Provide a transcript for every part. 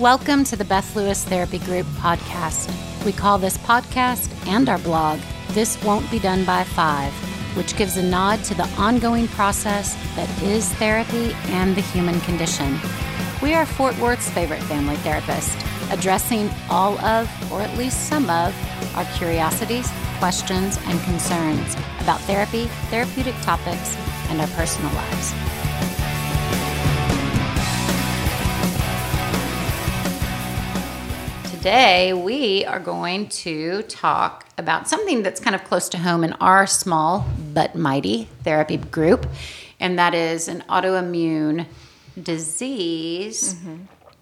Welcome to the Beth Lewis Therapy Group podcast. We call this podcast and our blog, This Won't Be Done By Five, which gives a nod to the ongoing process that is therapy and the human condition. We are Fort Worth's favorite family therapist, addressing all of, or at least some of, our curiosities, questions, and concerns about therapy, therapeutic topics, and our personal lives. Today, we are going to talk about something that's kind of close to home in our small but mighty therapy group, and that is an autoimmune disease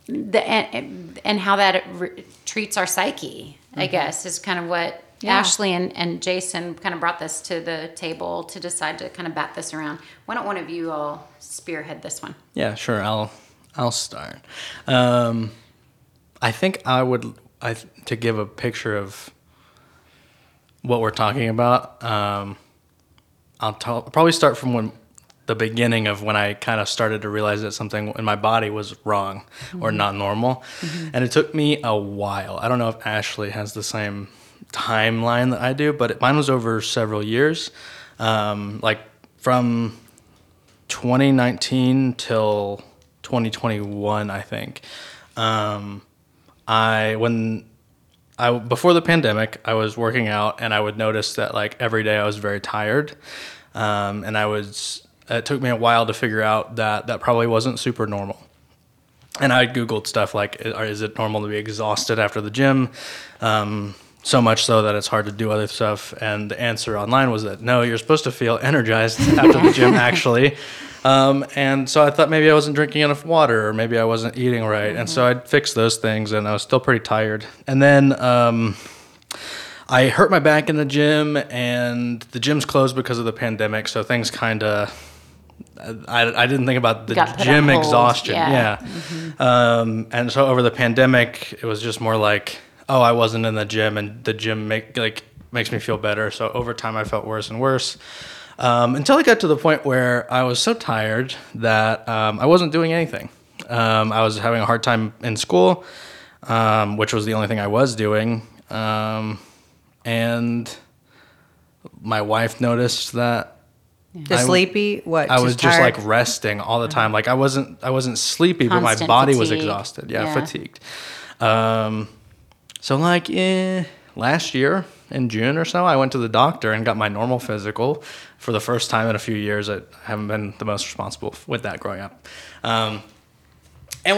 and how that treats our psyche, I guess, is kind of what Ashley and Jason kind of brought this to the table to decide to kind of bat this around. Why don't one of you all spearhead this one? Yeah, sure. I'll start. I think I would, to give a picture of what we're talking about, I'll probably start from the beginning of when I kind of started to realize that something in my body was wrong or not normal. And it took me a while. I don't know if Ashley has the same timeline that I do, but mine was over several years, like from 2019 till 2021, I think. Before the pandemic, I was working out and I would notice that like every day I was very tired. It took me a while to figure out that that probably wasn't super normal. And I Googled stuff like, is it normal to be exhausted after the gym? So much so that it's hard to do other stuff. And the answer online was that, no, you're supposed to feel energized after the gym, actually. And so I thought maybe I wasn't drinking enough water or maybe I wasn't eating right. And so I'd fix those things and I was still pretty tired. And then I hurt my back in the gym and the gym's closed because of the pandemic. So things kind of... I didn't think about the gym exhaustion. Yeah. And so over the pandemic, it was just more like, oh, I wasn't in the gym and the gym makes me feel better. So over time I felt worse and worse. Until I got to the point where I was so tired that I wasn't doing anything. I was having a hard time in school, which was the only thing I was doing. And my wife noticed that sleepy? What? I was just like resting all the time. Like I wasn't sleepy, but my body was exhausted. Yeah, fatigued. So like last year in June or so, I went to the doctor and got my normal physical for the first time in a few years. I haven't been the most responsible with that growing up. And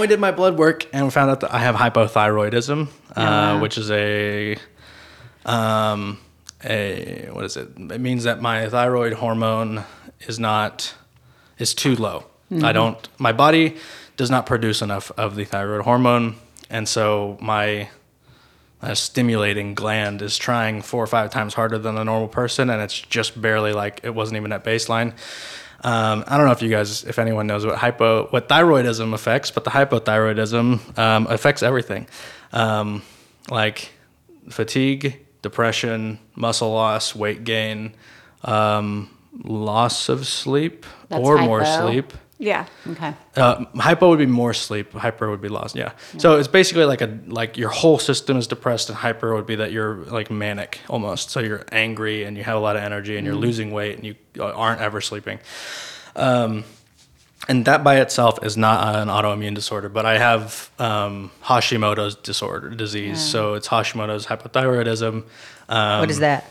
we did my blood work and we found out that I have hypothyroidism, which is what is it? It means that my thyroid hormone is too low. My body does not produce enough of the thyroid hormone. And so my stimulating gland is trying 4 or 5 times harder than a normal person. And it's just barely like, it wasn't even at baseline. I don't know if anyone knows what thyroidism affects, but the hypothyroidism, affects everything. Like fatigue, depression, muscle loss, weight gain, loss of sleep. That's or hypo. More sleep. Yeah. Okay. Hypo would be more sleep. Hyper would be loss. Yeah. So it's basically like your whole system is depressed, and hyper would be that you're like manic almost. So you're angry and you have a lot of energy and you're losing weight and you aren't ever sleeping. And that by itself is not an autoimmune disorder, but I have Hashimoto's disease. Yeah. So it's Hashimoto's hypothyroidism. What is that?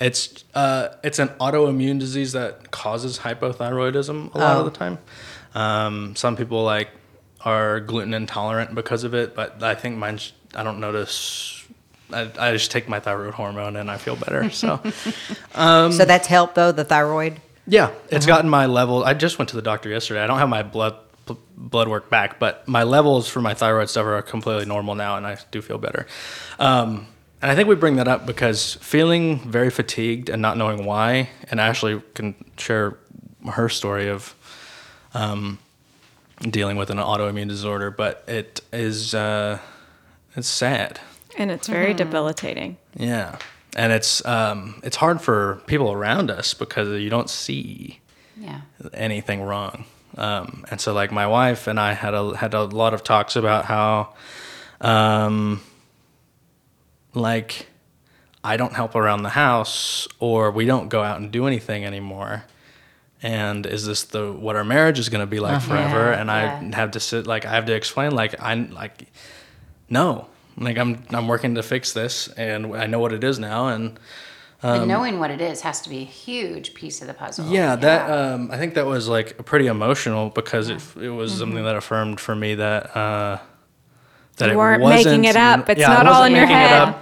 It's an autoimmune disease that causes hypothyroidism a lot of the time. Some people are gluten intolerant because of it, but I think mine's, I don't notice. I just take my thyroid hormone and I feel better. So, so that's helped though, the thyroid? Yeah, it's gotten my level. I just went to the doctor yesterday. I don't have my blood work back, but my levels for my thyroid stuff are completely normal now, and I do feel better. And I think we bring that up because feeling very fatigued and not knowing why, and Ashley can share her story of dealing with an autoimmune disorder, but it is it's sad. And it's very debilitating. Yeah. And it's hard for people around us because you don't see anything wrong. And so like my wife and I had a lot of talks about how, like I don't help around the house or we don't go out and do anything anymore. And is this what our marriage is going to be like forever? And I have to explain, no, I'm working to fix this and I know what it is now. And but knowing what it is has to be a huge piece of the puzzle. Yeah, I think that was pretty emotional because it was something that affirmed for me that it wasn't making it up. It's not all in your head,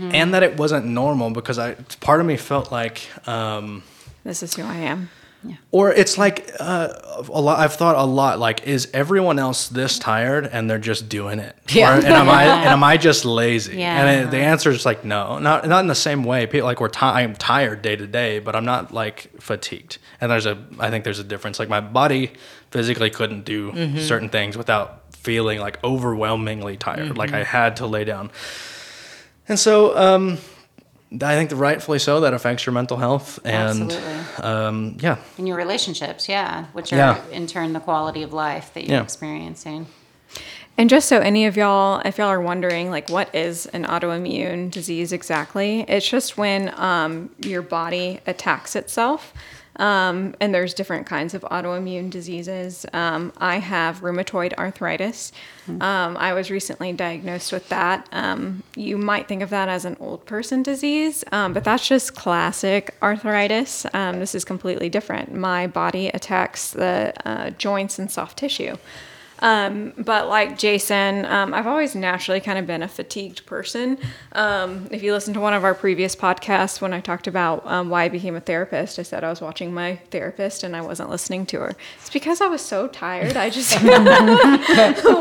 and that it wasn't normal because part of me felt like this is who I am. Yeah. Or it's I've thought a lot. Is everyone else this tired and they're just doing it? Yeah. Or, and am I just lazy? Yeah. And the answer is no, not in the same way. People I'm tired day to day, but I'm not fatigued. And I think there's a difference. My body physically couldn't do certain things without feeling overwhelmingly tired. Mm-hmm. I had to lay down. And so, I think rightfully so, that affects your mental health and and your relationships, which are in turn the quality of life that you're experiencing. And just so any of y'all, if y'all are wondering, what is an autoimmune disease exactly? It's just when your body attacks itself. And there's different kinds of autoimmune diseases. I have rheumatoid arthritis. I was recently diagnosed with that. You might think of that as an old person disease, but that's just classic arthritis. This is completely different. My body attacks the joints and soft tissue. But like Jason, I've always naturally kind of been a fatigued person. If you listen to one of our previous podcasts, when I talked about why I became a therapist, I said I was watching my therapist and I wasn't listening to her. It's because I was so tired. I just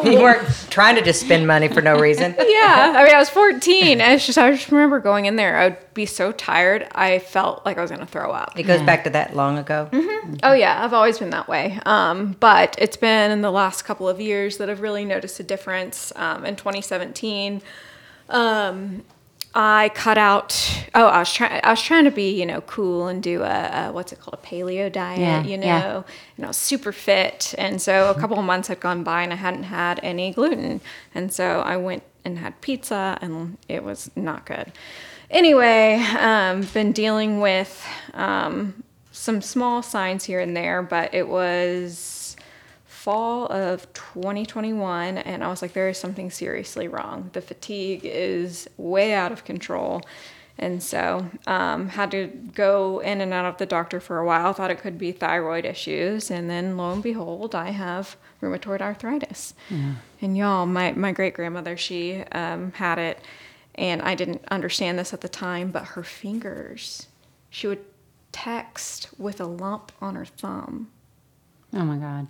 you weren't trying to just spend money for no reason. Yeah, I mean, I was 14. I just remember going in there. I would be so tired. I felt like I was going to throw up. It goes back to that long ago. Mm-hmm. Mm-hmm. Oh yeah, I've always been that way. But it's been in the last couple of years that I've really noticed a difference. In 2017, I cut out. Oh, I was trying to be, cool and do a a paleo diet, and I was super fit. And so a couple of months had gone by and I hadn't had any gluten. And so I went and had pizza and it was not good. Anyway, been dealing with some small signs here and there, but it was fall of 2021, and I was like, there is something seriously wrong. The fatigue is way out of control. And so had to go in and out of the doctor for a while, thought it could be thyroid issues. And then lo and behold, I have rheumatoid arthritis. Yeah. And y'all, my great-grandmother, she had it, and I didn't understand this at the time, but her fingers, she would text with a lump on her thumb. Oh my God.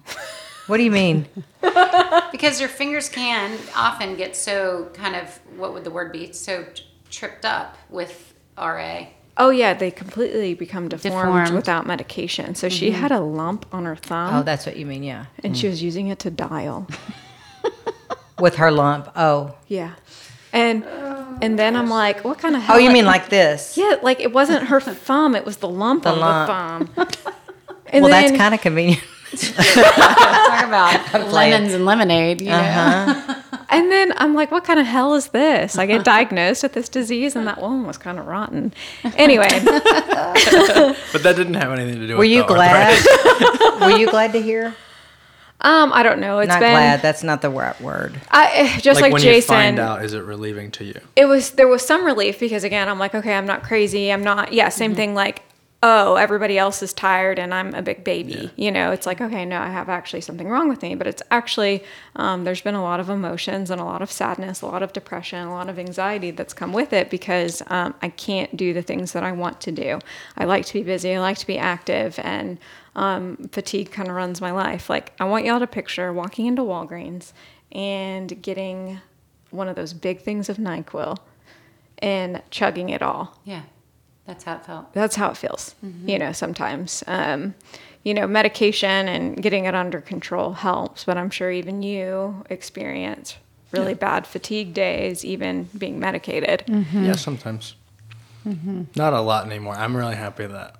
What do you mean? Because your fingers can often get so kind of, what would the word be? So tripped up with RA. Oh yeah, they completely become deformed without medication. So she had a lump on her thumb. Oh, that's what you mean, yeah. And she was using it to dial. With her lump, oh. Yeah. And then I'm like, what kind of hell? Oh, you mean like this? Yeah, it wasn't her thumb, it was the lump on the thumb. And that's kind of convenient. Talk about lemons and lemonade, know. And then I'm like, what kind of hell is this? I get diagnosed with this disease, and that woman was kind of rotten. Anyway, but that didn't have anything to do. Were with you glad? Were you glad to hear? I don't know. It's not been, glad. That's not the right word. Just like when Jason, you find out, is it relieving to you? There was some relief because again, I'm like, okay, I'm not crazy. I'm not. Yeah, same thing. Oh, everybody else is tired and I'm a big baby. Yeah. It's like, okay, no, I have actually something wrong with me. But it's actually, there's been a lot of emotions and a lot of sadness, a lot of depression, a lot of anxiety that's come with it because I can't do the things that I want to do. I like to be busy. I like to be active. And fatigue kind of runs my life. I want y'all to picture walking into Walgreens and getting one of those big things of NyQuil and chugging it all. Yeah. That's how it felt. That's how it feels, sometimes. Medication and getting it under control helps, but I'm sure even you experience really bad fatigue days, even being medicated. Mm-hmm. Yeah, sometimes. Mm-hmm. Not a lot anymore. I'm really happy that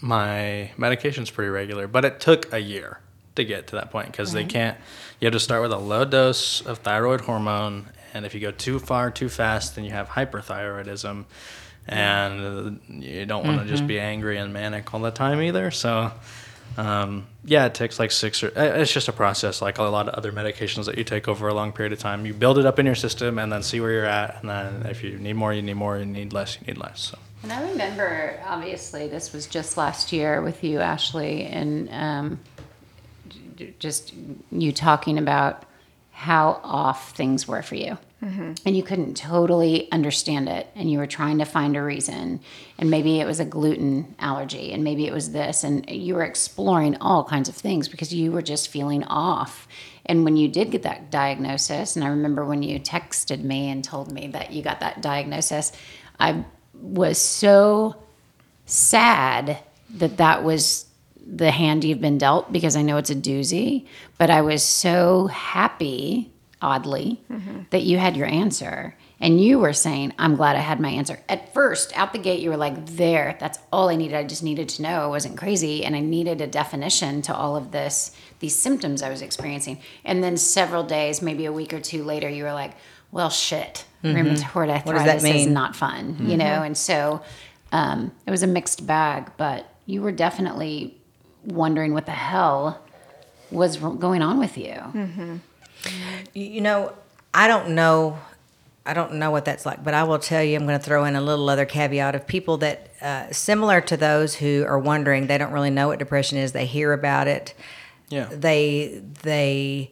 my medication's pretty regular, but it took a year to get to that point because they can't. You have to start with a low dose of thyroid hormone, and if you go too far too fast, then you have hyperthyroidism, and you don't want to just be angry and manic all the time either. So it takes like it's just a process, like a lot of other medications that you take over a long period of time. You build it up in your system and then see where you're at, and then if you need more, you need more, you need less, you need less. So. And I remember, obviously, this was just last year with you, Ashley, and just you talking about how off things were for you. Mm-hmm. And you couldn't totally understand it, and you were trying to find a reason, and maybe it was a gluten allergy, and maybe it was this, and you were exploring all kinds of things because you were just feeling off. And when you did get that diagnosis, and I remember when you texted me and told me that you got that diagnosis, I was so sad that was the hand you've been dealt, because I know it's a doozy, but I was so happy, oddly, that you had your answer. And you were saying, I'm glad I had my answer. At first, out the gate, you were like, there, that's all I needed. I just needed to know I wasn't crazy, and I needed a definition to all of these symptoms I was experiencing. And then several days, maybe a week or two later, you were like, well, shit, rheumatoid arthritis is not fun, you know? And so it was a mixed bag, but you were definitely wondering what the hell was going on with you. You know, I don't know what that's like, but I will tell you, I'm going to throw in a little other caveat of people that, similar to those who are wondering, they don't really know what depression is. They hear about it. Yeah. They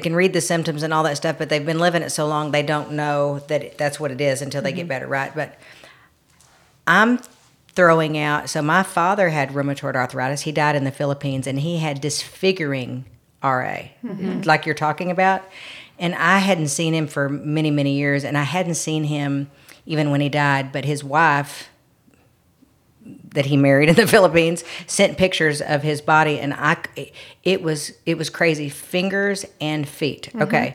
can read the symptoms and all that stuff, but they've been living it so long, they don't know that that's what it is until they get better, right? But I'm throwing out, so my father had rheumatoid arthritis. He died in the Philippines, and he had disfiguring RA, like you're talking about. And I hadn't seen him for many, many years, and I hadn't seen him even when he died. But his wife that he married in the Philippines sent pictures of his body, and it was crazy, fingers and feet. Okay.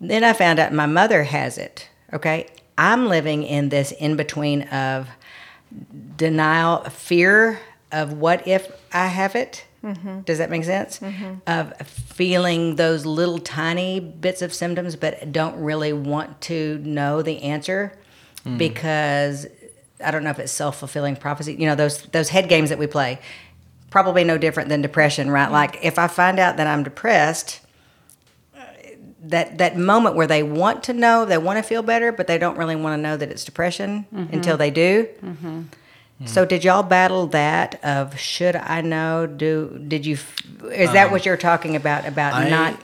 And then I found out my mother has it. Okay. I'm living in this in-between of denial, fear of what if I have it. Does that make sense? Of feeling those little tiny bits of symptoms, but don't really want to know the answer because I don't know if it's self-fulfilling prophecy. You know, those head games that we play, probably no different than depression, right? Like if I find out that I'm depressed, that moment where they want to know, they want to feel better, but they don't really want to know that it's depression until they do. So did y'all battle that of should I know? Is that what you're talking about not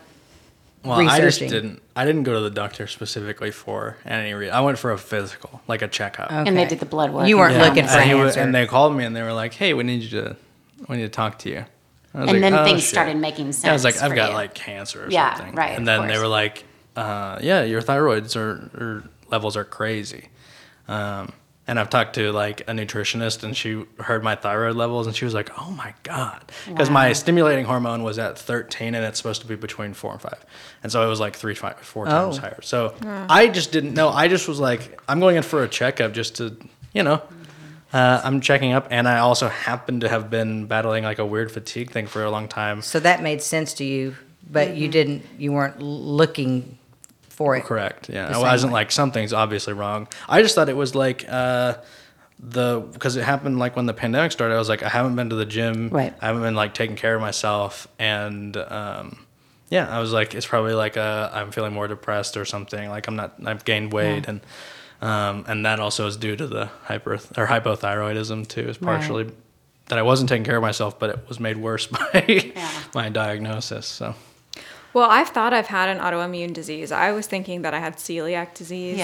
researching? I just didn't. I didn't go to the doctor specifically for any reason. I went for a physical, like a checkup, and they did the blood work. You weren't looking for an answer, and they called me and they were like, "Hey, we need to talk to you." And like, then things started making sense. Yeah, I was like, "I've got like cancer or something," right? And then they were like, your thyroids or levels are crazy." And I've talked to like a nutritionist, and she heard my thyroid levels, and she was like, "Oh my God," because my stimulating hormone was at 13, and it's supposed to be between 4 and 5, and so it was like 3, 5, 4 times higher. So I just didn't know. I just was like, "I'm going in for a checkup just to, you know, I'm checking up," and I also happened to have been battling like a weird fatigue thing for a long time. So that made sense to you, but you weren't looking for it. Correct. Yeah. I wasn't like, something's obviously wrong. I just thought it was like, because it happened like when the pandemic started, I was like, I haven't been to the gym. Right. I haven't been like taking care of myself. And, I was like, it's probably like, I'm feeling more depressed or something. Like I've gained weight and that also is due to the hypothyroidism too, is partially that I wasn't taking care of myself, but it was made worse by my diagnosis. So. Well, I've thought I've had an autoimmune disease. I was thinking that I had celiac disease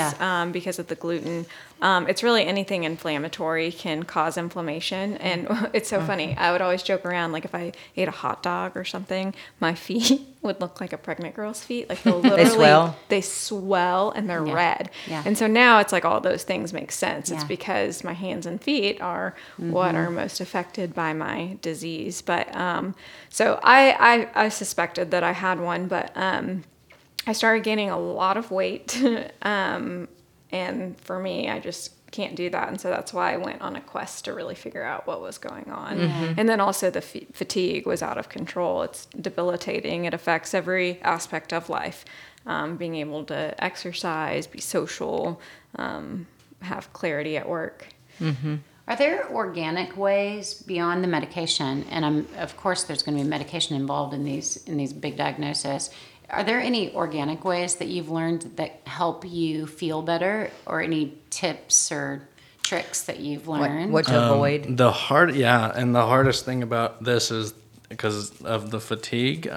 because of the gluten. It's really anything inflammatory can cause inflammation. And it's so funny. I would always joke around, like if I ate a hot dog or something, my feet would look like a pregnant girl's feet. Like they'll literally, they swell and they're red. Yeah. And so now it's like all those things make sense. Yeah. It's because my hands and feet are what are most affected by my disease. But so I suspected that I had one, but I started gaining a lot of weight. And for me, I just can't do that. And so that's why I went on a quest to really figure out what was going on. Mm-hmm. And then also the fatigue was out of control. It's debilitating. It affects every aspect of life. Being able to exercise, be social, have clarity at work. Mm-hmm. Are there organic ways beyond the medication? And of course, there's going to be medication involved in these big diagnoses. Are there any organic ways that you've learned that help you feel better, or any tips or tricks that you've learned? What to avoid? The hardest thing about this is because of the fatigue.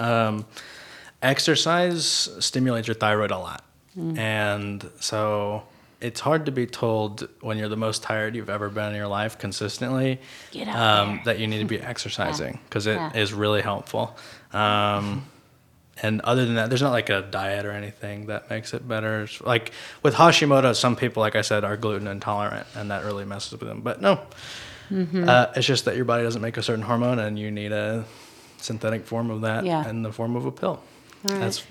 Exercise stimulates your thyroid a lot, and so it's hard to be told when you're the most tired you've ever been in your life consistently that you need to be exercising, because it is really helpful. And other than that, there's not like a diet or anything that makes it better. Like with Hashimoto's, some people, like I said, are gluten intolerant, and that really messes with them. But no, it's just that your body doesn't make a certain hormone, and you need a synthetic form of that in the form of a pill. Right.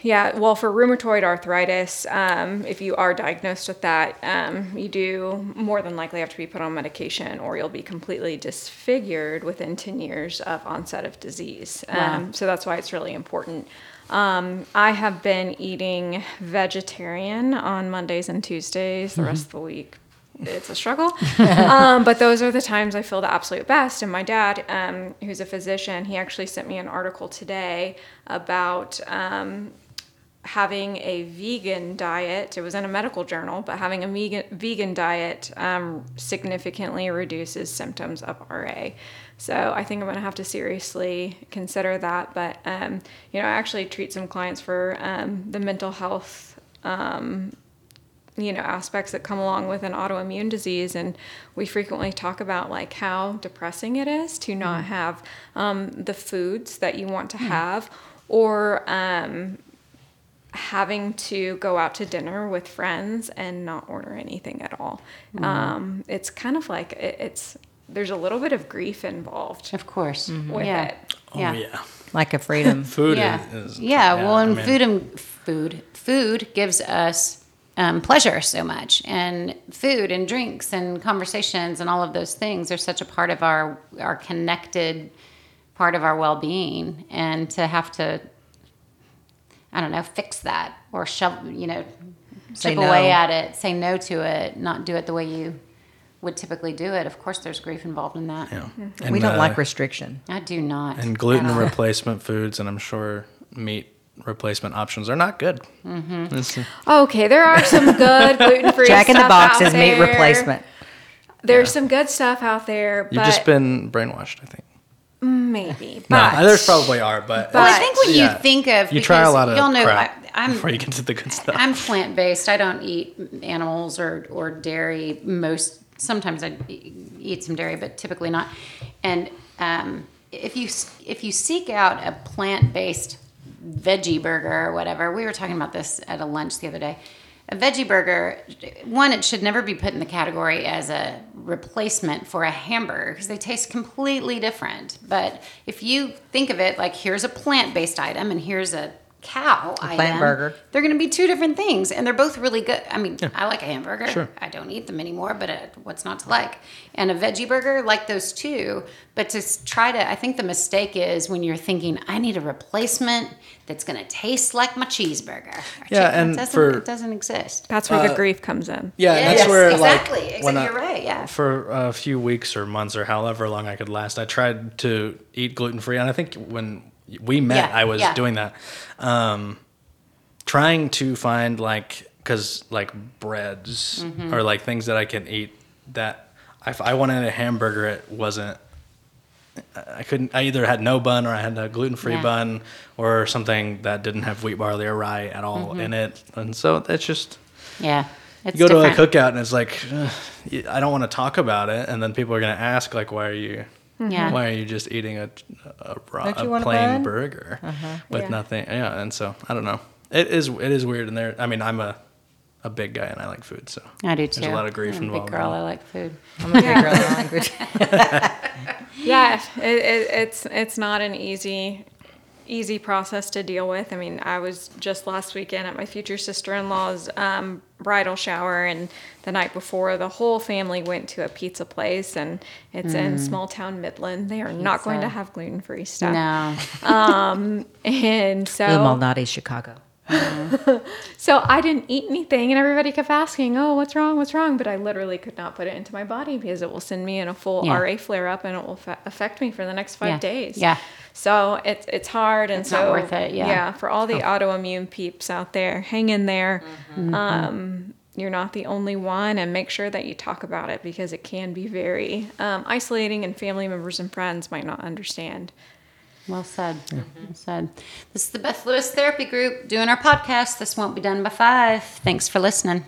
Yeah, well, for rheumatoid arthritis, if you are diagnosed with that, you do more than likely have to be put on medication, or you'll be completely disfigured within 10 years of onset of disease. So that's why it's really important. I have been eating vegetarian on Mondays and Tuesdays. The rest of the week, it's a struggle. But those are the times I feel the absolute best. And my dad, who's a physician, he actually sent me an article today about having a vegan diet. It was in a medical journal, but having a vegan diet significantly reduces symptoms of RA. So I think I'm going to have to seriously consider that. But, I actually treat some clients for the mental health aspects that come along with an autoimmune disease. And we frequently talk about like how depressing it is to not have the foods that you want to have, or having to go out to dinner with friends and not order anything at all. It's kind of like there's a little bit of grief involved. Of course. With it. Oh, yeah. Like a freedom. Food is. Yeah. Well, and food gives us pleasure so much, and food and drinks and conversations and all of those things are such a part of our connected part of our well-being, and to have to, I don't know, fix that or shove, chip away at it, say no to it, not do it the way you would typically do it. Of course, there's grief involved in that. Yeah. And we don't like restriction. I do not. And gluten replacement foods, and I'm sure meat replacement options are not good. Okay, there are some good gluten-free Jack stuff in the Box is meat replacement. There's some good stuff out there. You've just been brainwashed, I think. Maybe. But, no, there's probably are, but I think when you think of, you try a lot of crap before you get to the good stuff. I'm plant-based. I don't eat animals or dairy. Sometimes I eat some dairy, but typically not. And if you seek out a plant-based veggie burger or whatever, we were talking about this at a lunch the other day. A veggie burger, one, it should never be put in the category as a replacement for a hamburger, because they taste completely different. But if you think of it like, here's a plant-based item and here's a cow item. Plant burger. They're going to be two different things, and they're both really good. I mean, yeah. I like a hamburger. Sure. I don't eat them anymore, but what's not to like? And a veggie burger, like those two. But to I think the mistake is when you're thinking, I need a replacement that's going to taste like my cheeseburger. It doesn't exist. That's where the grief comes in. Yeah, yes, that's where you're right. Yeah. For a few weeks or months or however long I could last, I tried to eat gluten-free, and I think when we met, I was doing that, trying to find breads or like things that I can eat. That if I wanted a hamburger, it wasn't. I couldn't. I either had no bun, or I had a gluten-free bun, or something that didn't have wheat, barley, or rye at all in it. And so that's just It's you go different. To a cookout, and it's like, I don't want to talk about it, and then people are going to ask like, why are you? Yeah. Why are you just eating a plain burger with nothing? Yeah, and so I don't know. It is weird in there. I mean, I'm a big guy and I like food, so I do too. There's a lot of grief involved. I'm a big girl. I like food. I'm a big girl. I like food. It's not an easy process to deal with. I mean, I was just last weekend at my future sister-in-law's bridal shower, and the night before the whole family went to a pizza place, and it's in small town Midland. They are not going to have gluten-free stuff. No. And so Lou Malnati's Chicago. So I didn't eat anything, and everybody kept asking, oh, what's wrong? What's wrong? But I literally could not put it into my body because it will send me in a full RA flare up, and it will affect me for the next 5 days. Yeah. So it's hard. And it's not worth it. Yeah. Yeah. For all the autoimmune peeps out there, hang in there. Mm-hmm. You're not the only one, and make sure that you talk about it because it can be very isolating, and family members and friends might not understand. Well said. Yeah. Well said. This is the Beth Lewis Therapy Group doing our podcast, This Won't Be Done by Five. Thanks for listening.